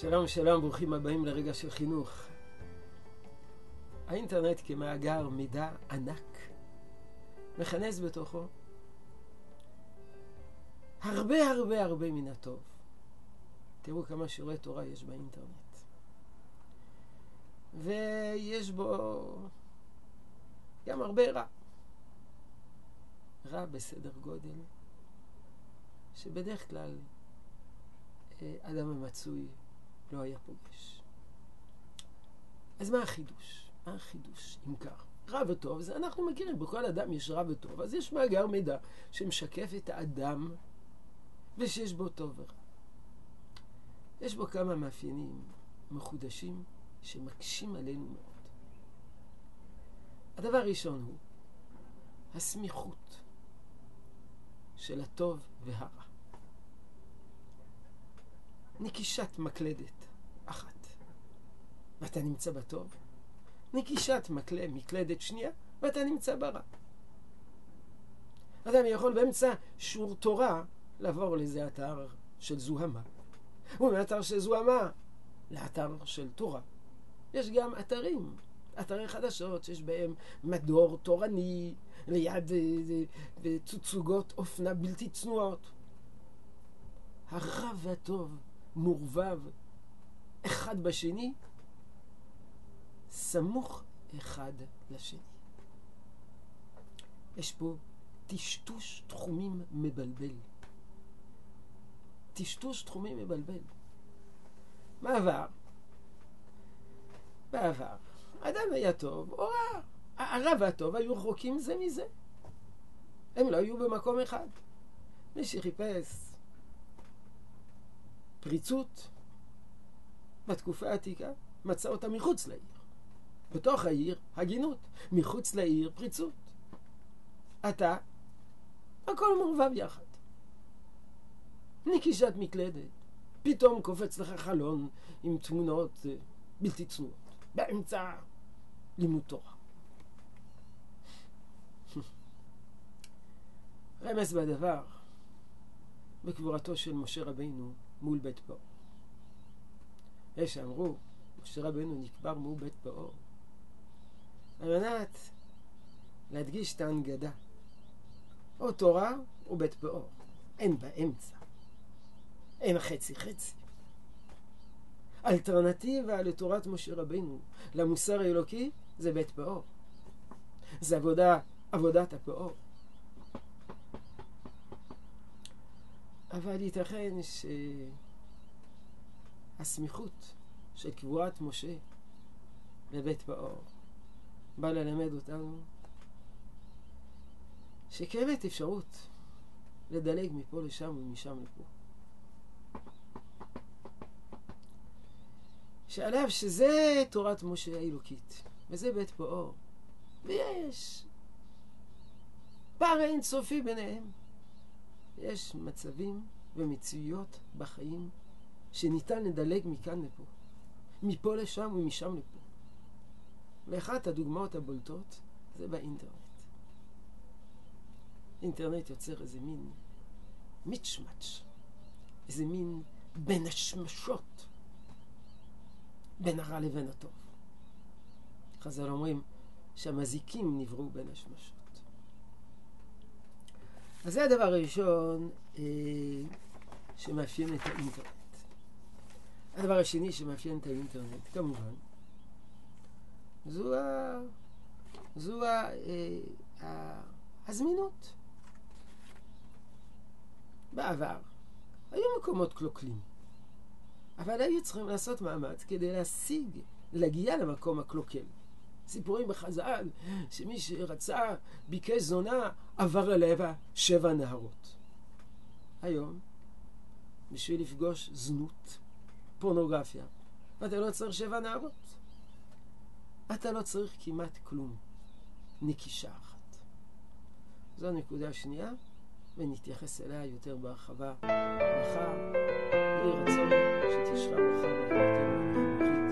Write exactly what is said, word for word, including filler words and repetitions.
שלום שלום, ברוכים הבאים לרגע של חינוך. האינטרנט כמאגר מידע ענק מכנס בתוכו הרבה הרבה הרבה מן הטוב. תראו כמה שיעורי תורה יש באינטרנט, ויש בו גם הרבה רע. רע בסדר גודל שבדרך כלל אדם המצוי לא היה פוגש. אז מה החידוש? מה החידוש אם כך? רע וטוב, זה אנחנו מכירים, בכל אדם יש רע וטוב, אז יש מאגר מידע שמשקף את האדם ושיש בו טוב ורע. יש בו כמה מאפיינים מחודשים שמקשים עלינו מאוד. הדבר הראשון הוא הסמיכות של הטוב והרע. נקישת מקלדת אחת ואתה נמצא בטוב, נקישת מקל... מקלדת שנייה ואתה נמצא ברע. אדם יכול באמצע שיעור תורה לעבור לאיזה אתר של זוהמה, ומאתר של זוהמה לאתר של תורה. יש גם אתרים, אתרי חדשות שיש בהם מדור תורני ליד תצוגות אופנה בלתי צנועות. הרע והטוב מורבב אחד בשני, סמוך אחד לשני. יש פה טשטוש תחומים מבלבל. טשטוש תחומים מבלבל. בעבר, בעבר, אדם היה טוב או רע. הרע והטוב היו רחוקים זה מזה. הם לא היו במקום אחד. מי שחיפש פריצות בתקופה העתיקה מצא אותה מחוץ לעיר. בתוך העיר הגינות, מחוץ לעיר פריצות. אתה, הכל מורבב יחד. נקישת מקלדת, פתאום קופץ לך חלון עם תמונות בלתי צנועות באמצע לימוד תורה. רמז בדבר בקבורתו של משה רבינו מול בית פאור. יש שאמרו, משה רבנו נקבר מול בית פאור על מנת להדגיש את ההנגדה. או תורה או בית פאור. אין באמצע. אין חצי חצי. אלטרנטיבה לתורת משה רבנו, למוסר האלוקי, זה בית פאור. זה עבודה, עבודת הפאור. אבל ייתכן שהסמיכות של קבועת משה לבית פאור בא ללמד אותנו שקיימת אפשרות לדלג מפה לשם ומשם לפה. שעליו שזה תורת משה האלוקית וזה בית פאור, ויש פער אינסופי ביניהם. יש מצבים ומציאויות בחיים שניתן לדלג מכאן לפה, מפה לשם ומשם לפה. ואחת הדוגמאות הבולטות זה באינטרנט. אינטרנט יוצר איזה מין מיץ'-מאץ', איזה מין בין השמשות, בין הרע לבין הטוב. חז"ל אומרים שהמזיקים נבראו בין השמשות. אז זה הדבר הראשון אה, שמאפיין את האינטרנט. הדבר השני שמאפיין את האינטרנט, כמובן, זו, ה... זו ה... אה, הזמינות. בעבר היו מקומות קלוקלים, אבל היו צריכים לעשות מאמץ כדי להשיג, להגיע למקום הקלוקל. סיפורים בחז"ל, שמי שרצה, ביקש זונה, עבר עליה שבע נהרות. היום, בשביל לפגוש זנות, פורנוגרפיה, אתה לא צריך שבע נהרות. אתה לא צריך כמעט כלום. נקישה אחת. זו הנקודה השנייה, ונתייחס אליה יותר בהרחבה. מחר, יהי רצון שתשרה מחר.